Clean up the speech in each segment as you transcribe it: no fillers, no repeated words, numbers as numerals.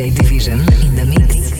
DJ Division in the mix.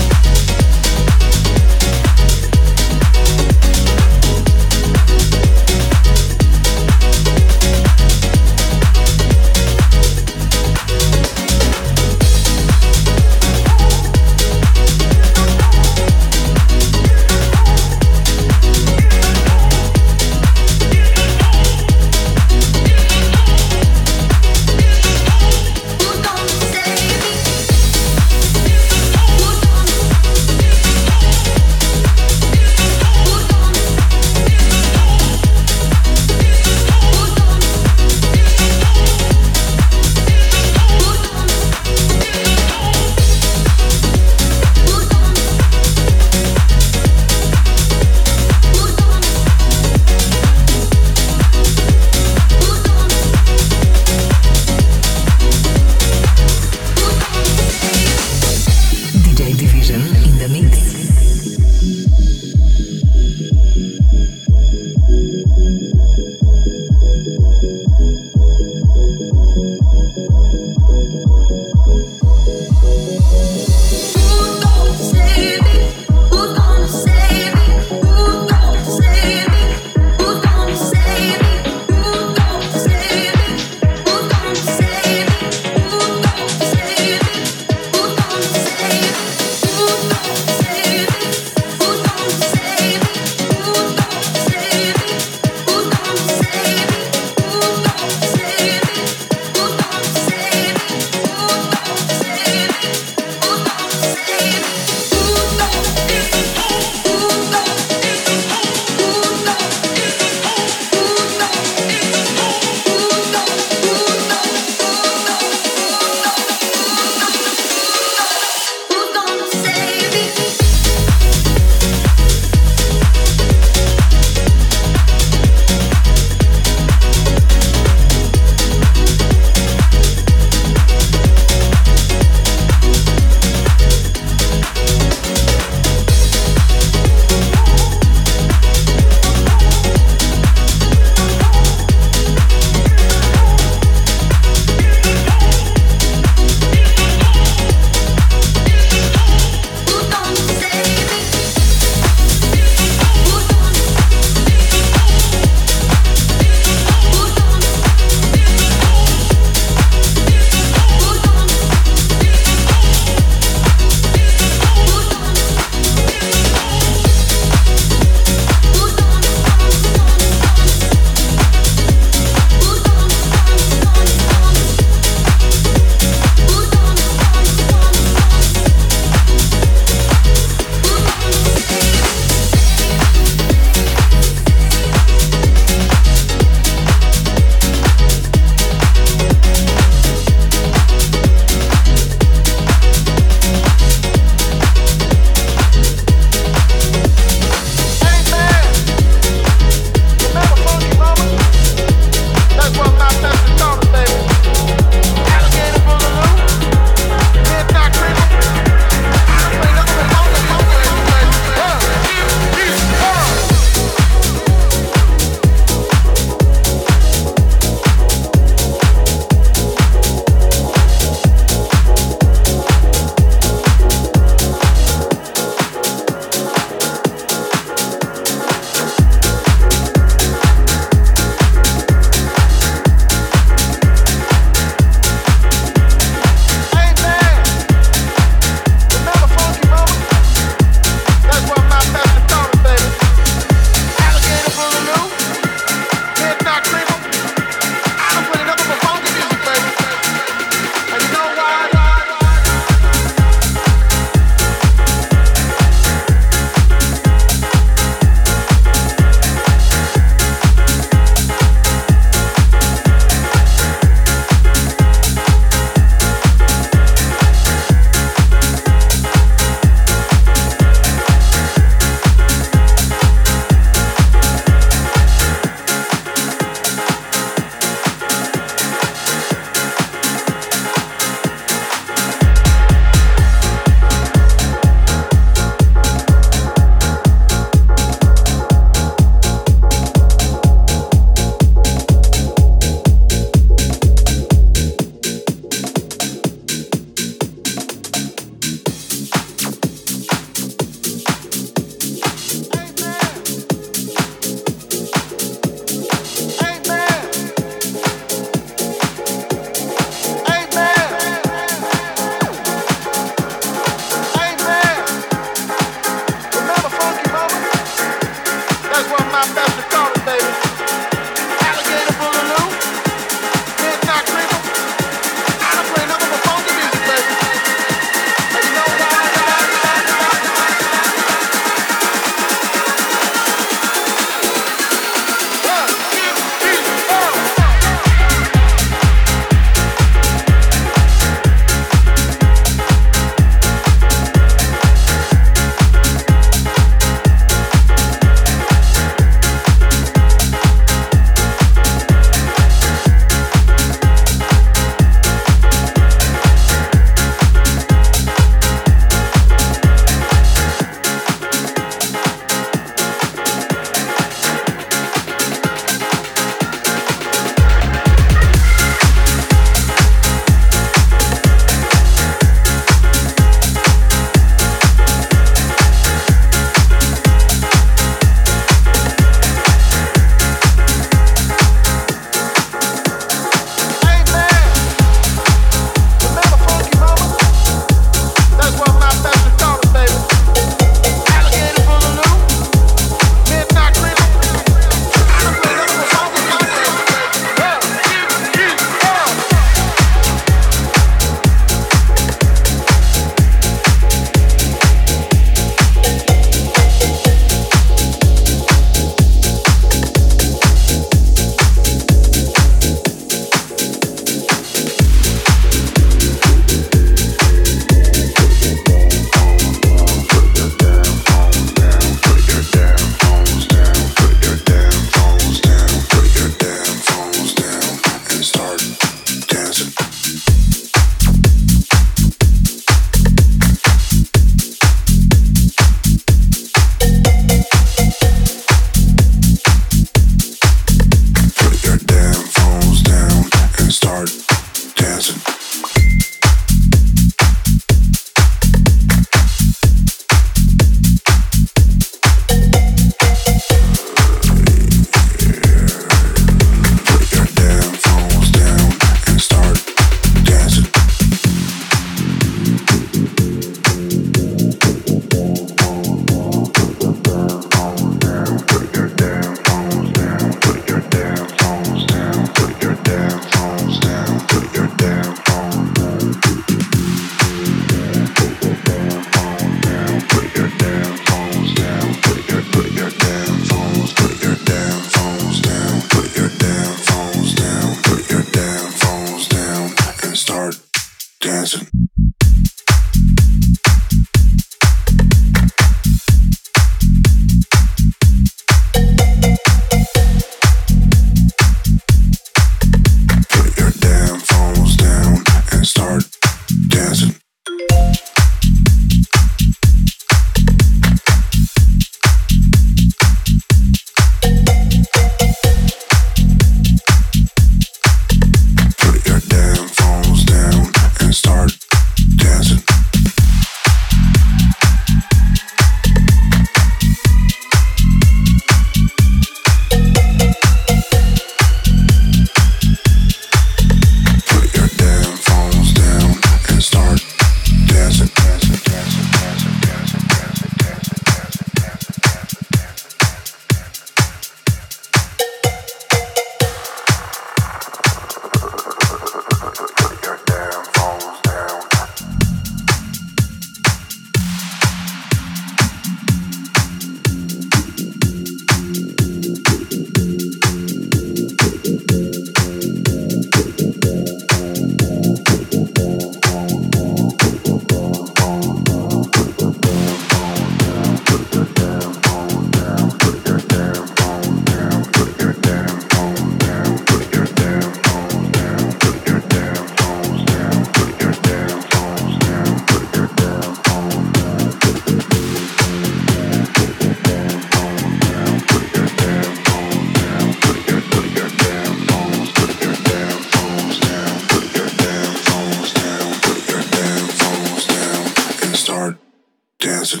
dancing.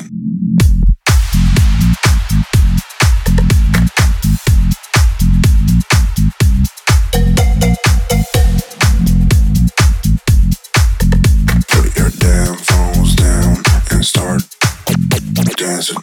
Put your damn phones down and start dancing.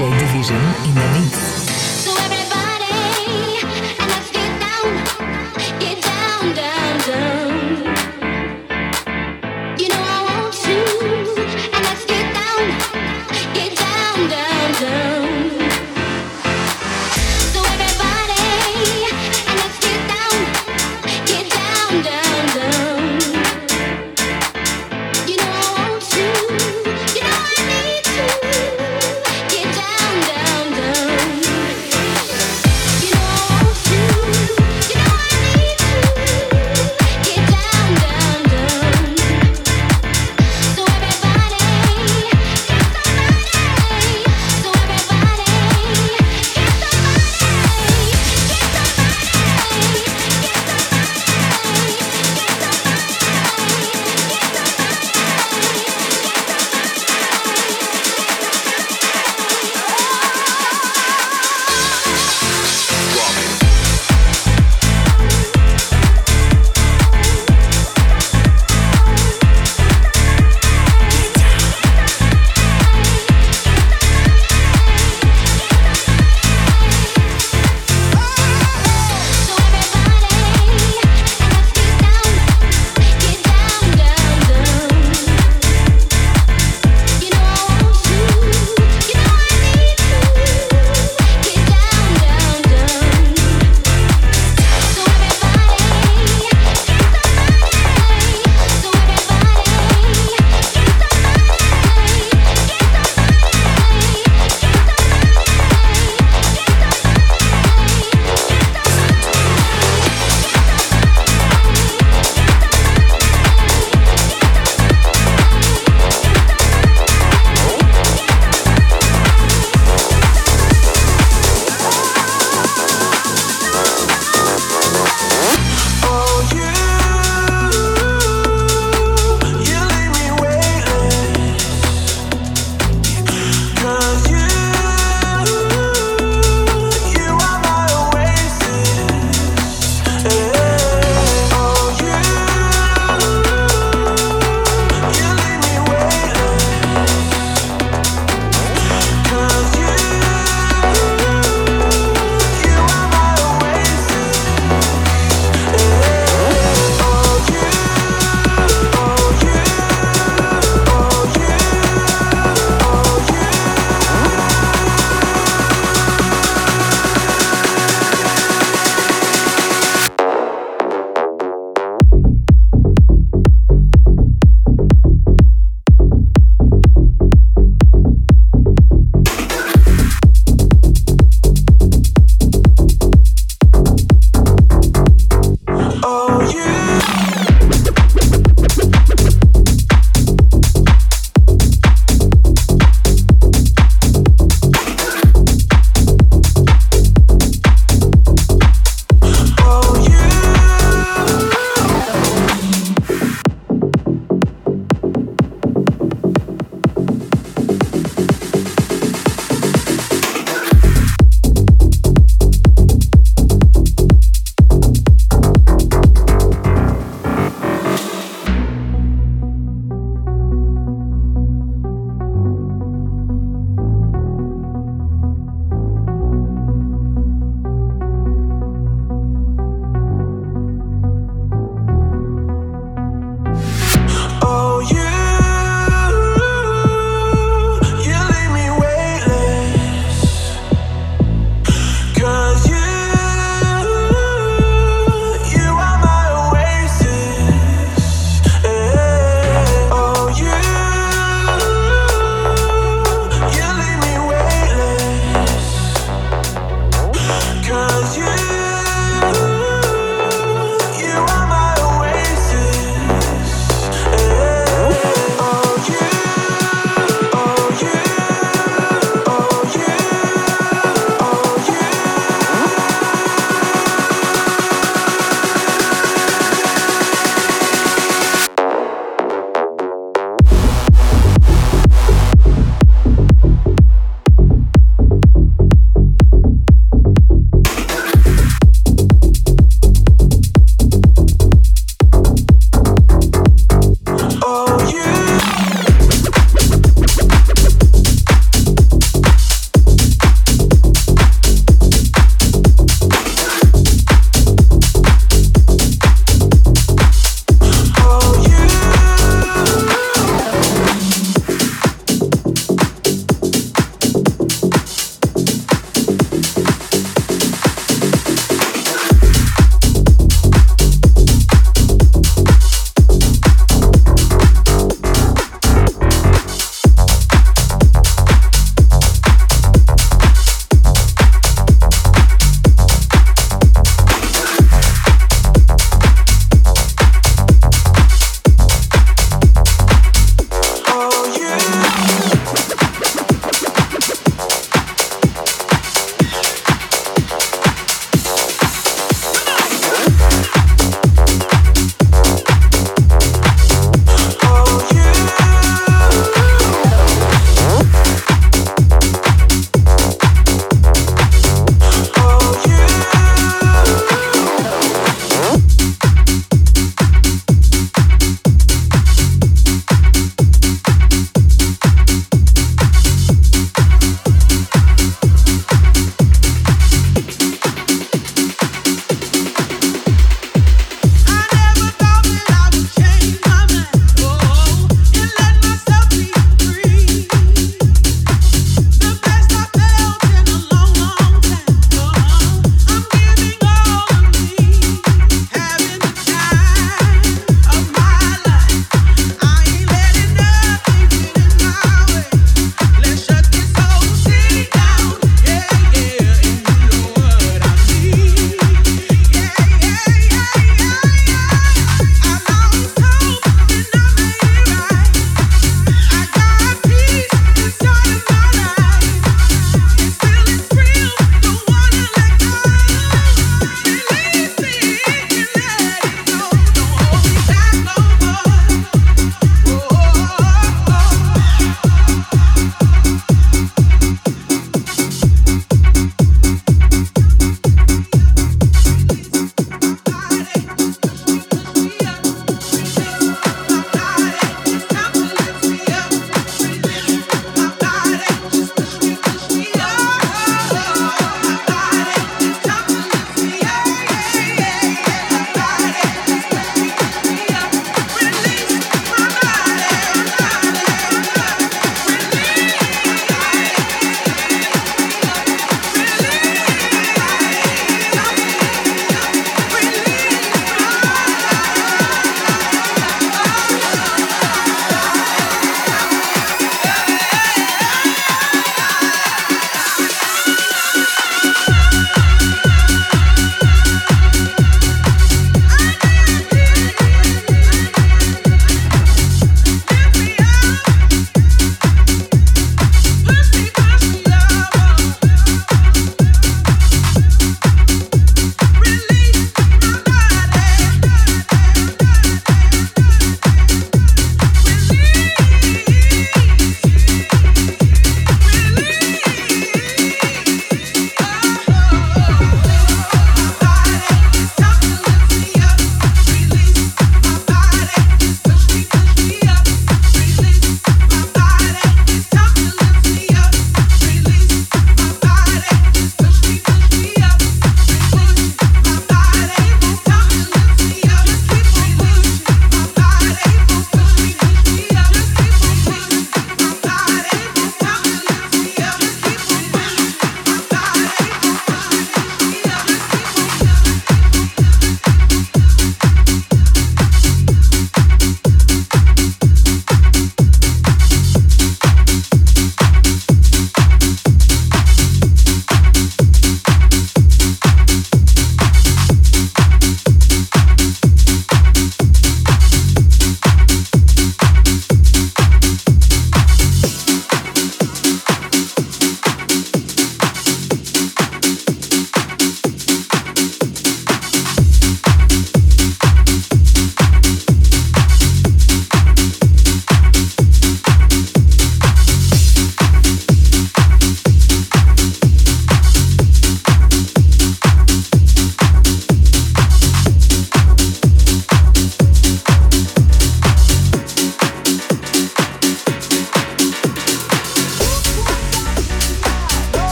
DJ Division in the mix.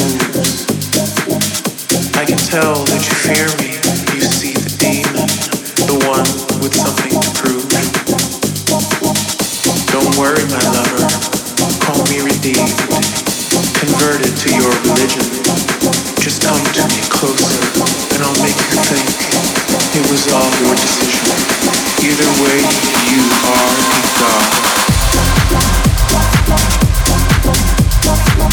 moves. I can tell that you fear me. You see the demon, the one with something to prove. Don't worry, my lover. Call me redeemed, converted to your religion. Just come to me closer, and I'll make you think it was all your decision. Either way, you are the God. You are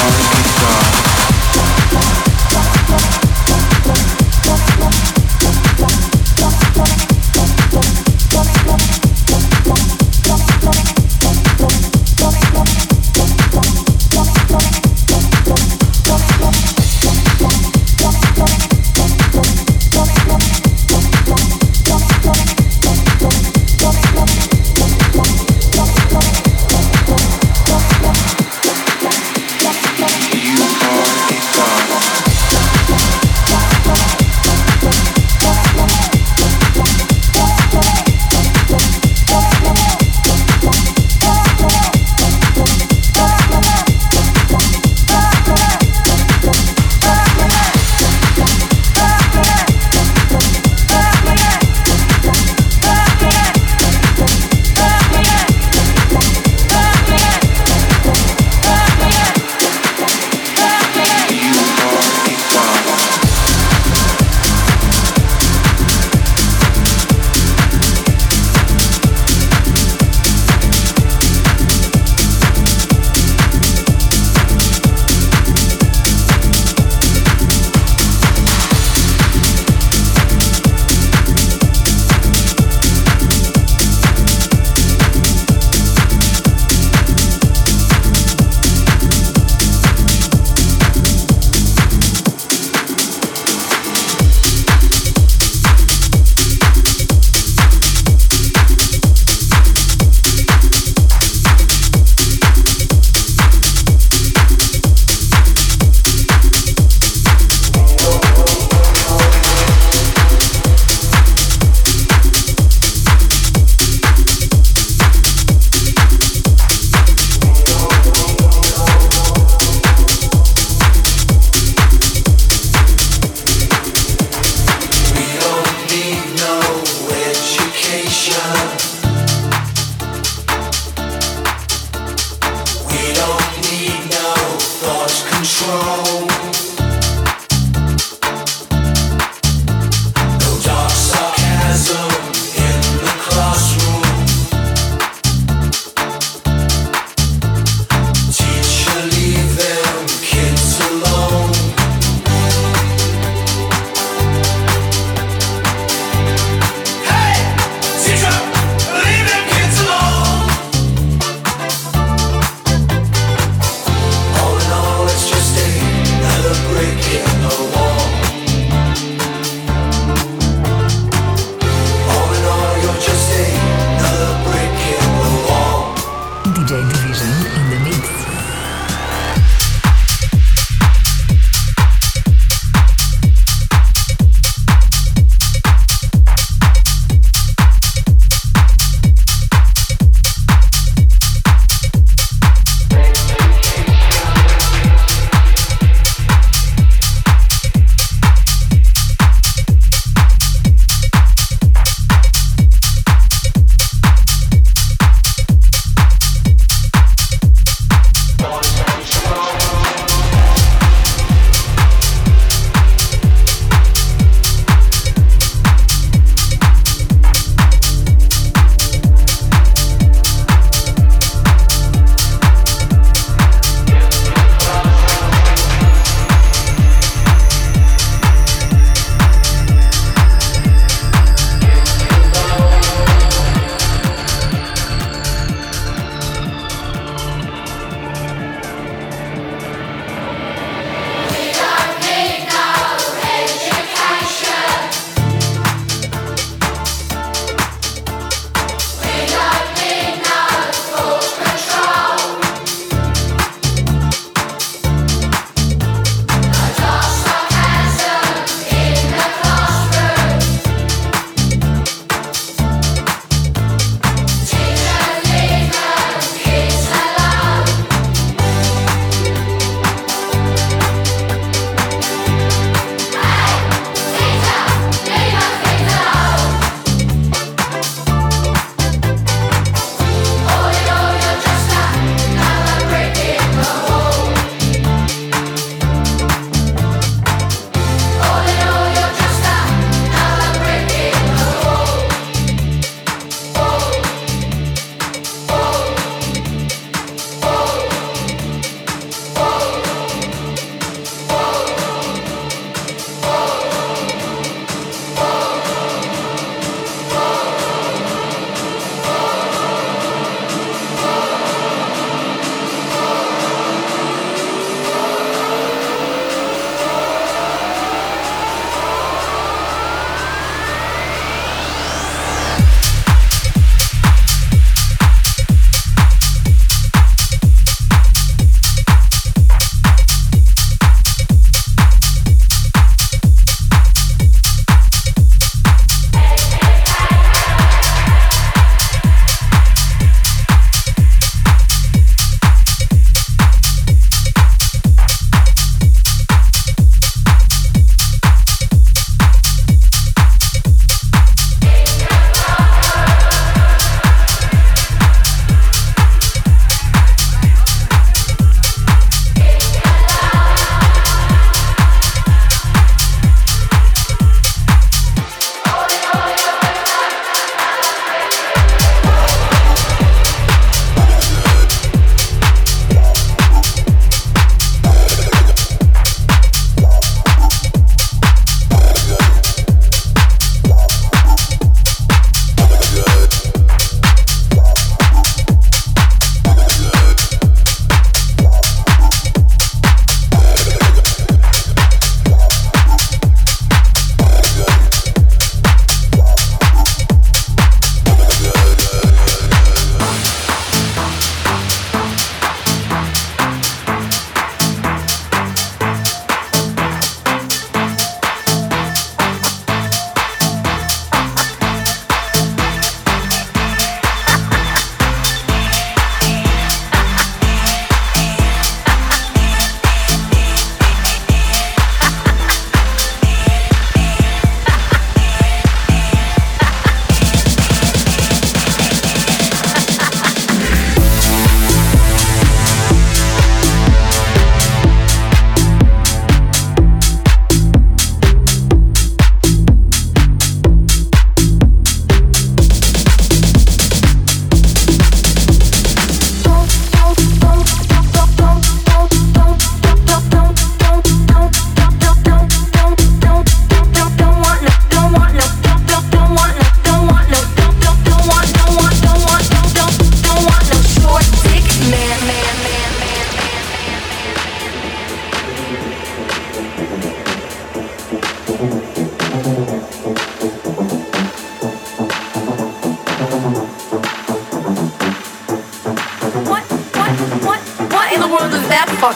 a God.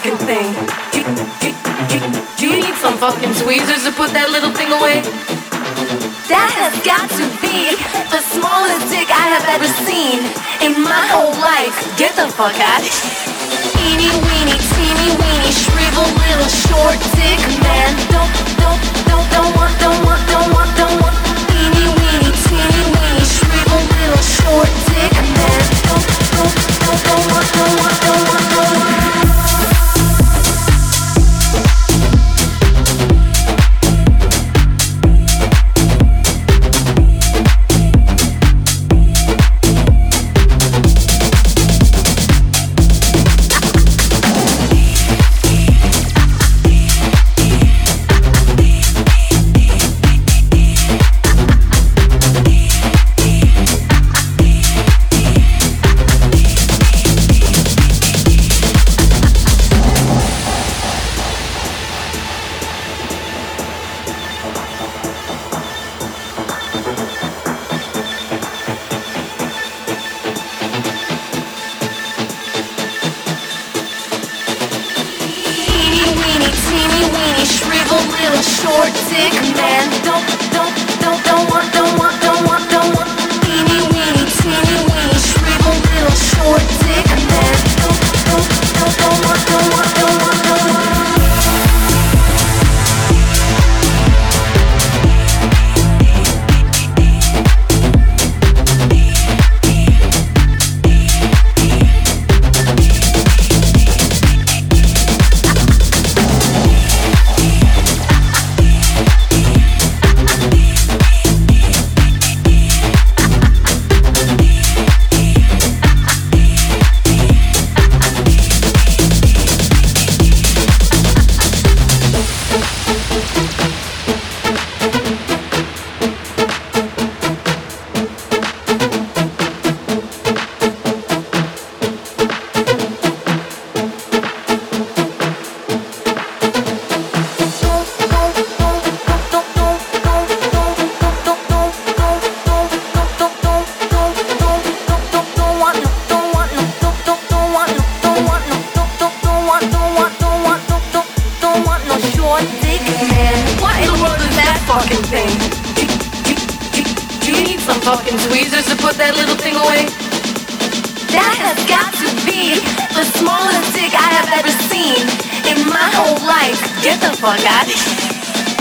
fucking thing. Do you need some fucking tweezers to put that little thing away? That has got to be the smallest dick I have ever seen in my whole life. Get the fuck out. Eeny weeny, teeny weeny, shrivel little short dick man. Don't want.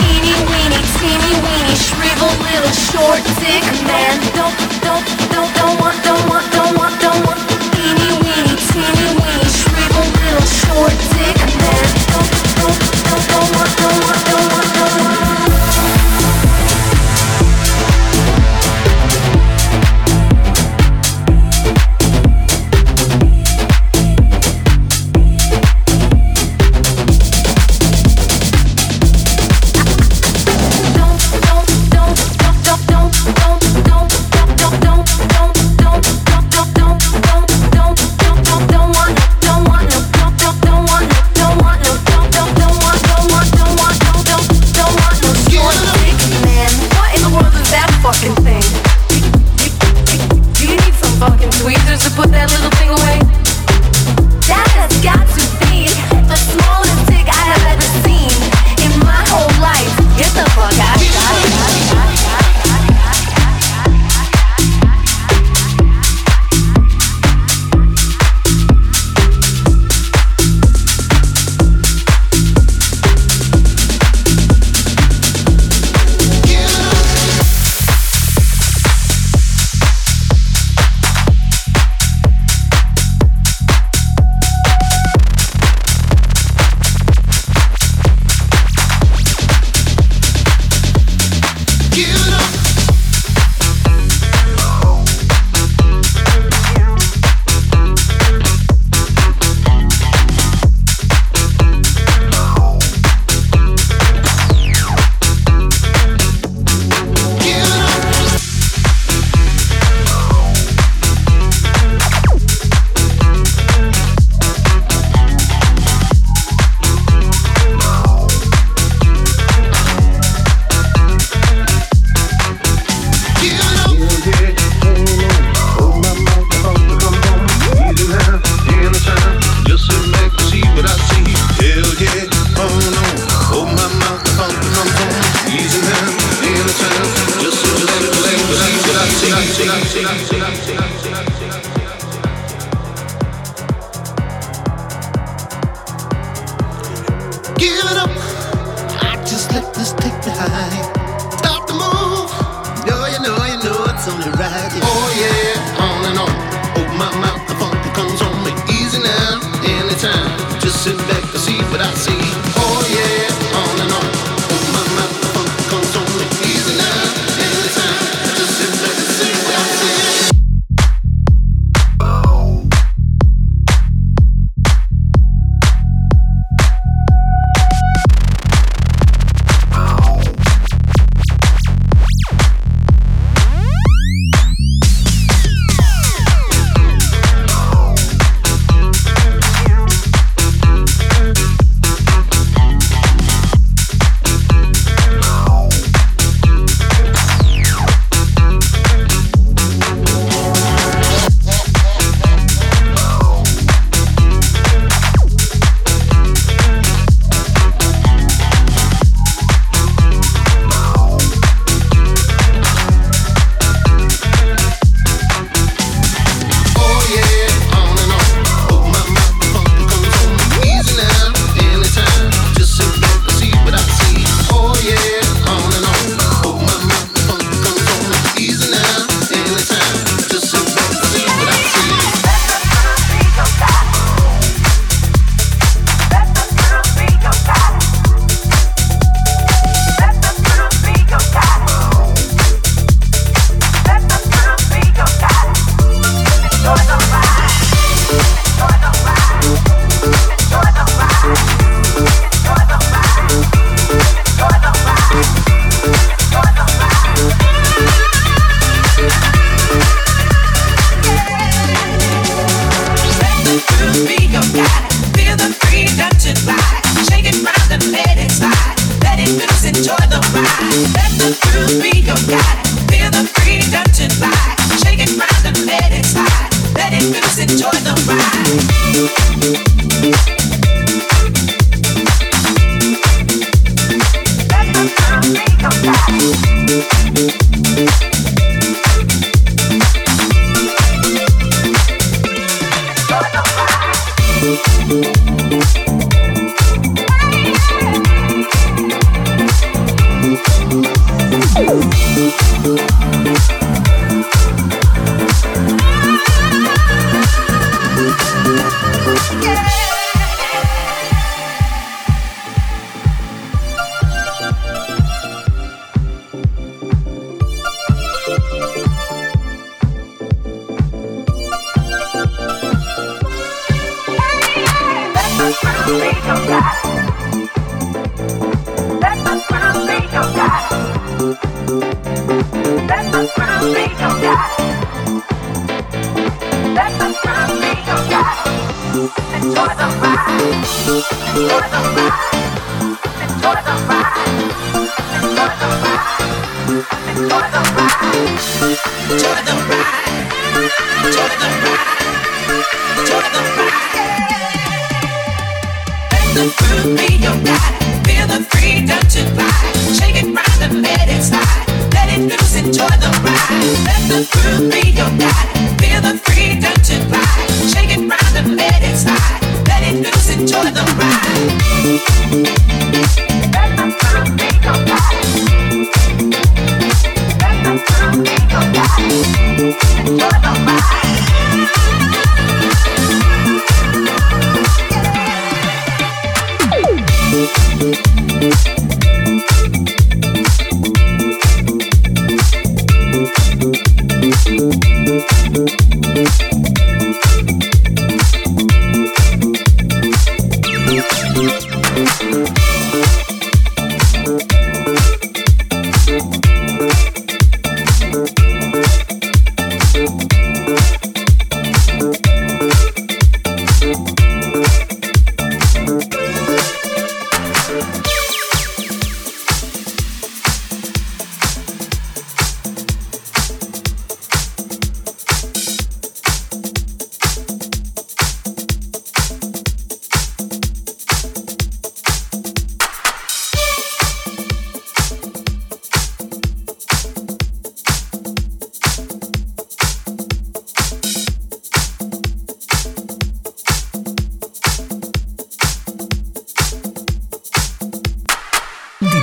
Eeny weeny, teeny weeny, shrivel little short dick man. Don't want. Don't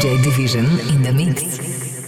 DJ Division in the mix.